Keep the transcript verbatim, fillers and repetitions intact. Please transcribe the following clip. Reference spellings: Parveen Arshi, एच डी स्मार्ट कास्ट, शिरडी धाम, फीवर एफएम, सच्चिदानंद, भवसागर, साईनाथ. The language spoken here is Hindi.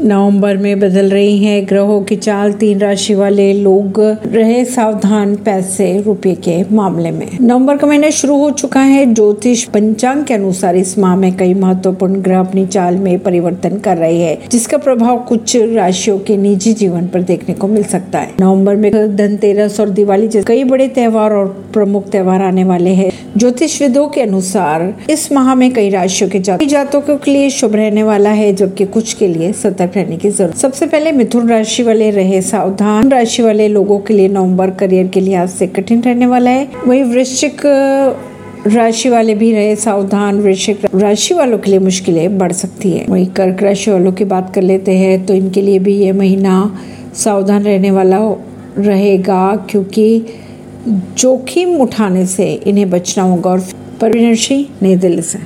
नवंबर में बदल रही है ग्रहों की चाल। तीन राशि वाले लोग रहे सावधान पैसे रुपए के मामले में। नवंबर का महीना शुरू हो चुका है। ज्योतिष पंचांग के अनुसार इस माह में कई महत्वपूर्ण ग्रह अपनी चाल में परिवर्तन कर रहे हैं, जिसका प्रभाव कुछ राशियों के निजी जीवन पर देखने को मिल सकता है। नवंबर में धनतेरस और दिवाली जैसे कई बड़े त्योहार और प्रमुख त्योहार आने वाले हैं। ज्योतिषविदों के अनुसार इस माह में कई राशियों के जातकों के लिए शुभ रहने वाला है, जबकि कुछ के लिए सतर्क रहने की जरूरत। सबसे पहले मिथुन राशि वाले रहे सावधान। राशि वाले लोगों के लिए नवंबर करियर के लिहाज से कठिन रहने वाला है। वहीं वृश्चिक राशि वाले भी रहे सावधान। वृश्चिक राशि वालों के लिए मुश्किलें बढ़ सकती है। वहीं कर्क राशि वालों की बात कर लेते हैं तो इनके लिए भी यह महीना सावधान रहने वाला रहेगा, क्योंकि जोखिम उठाने से इन्हें बचना होगा। और परवीन अर्शी, नई दिल्ली से।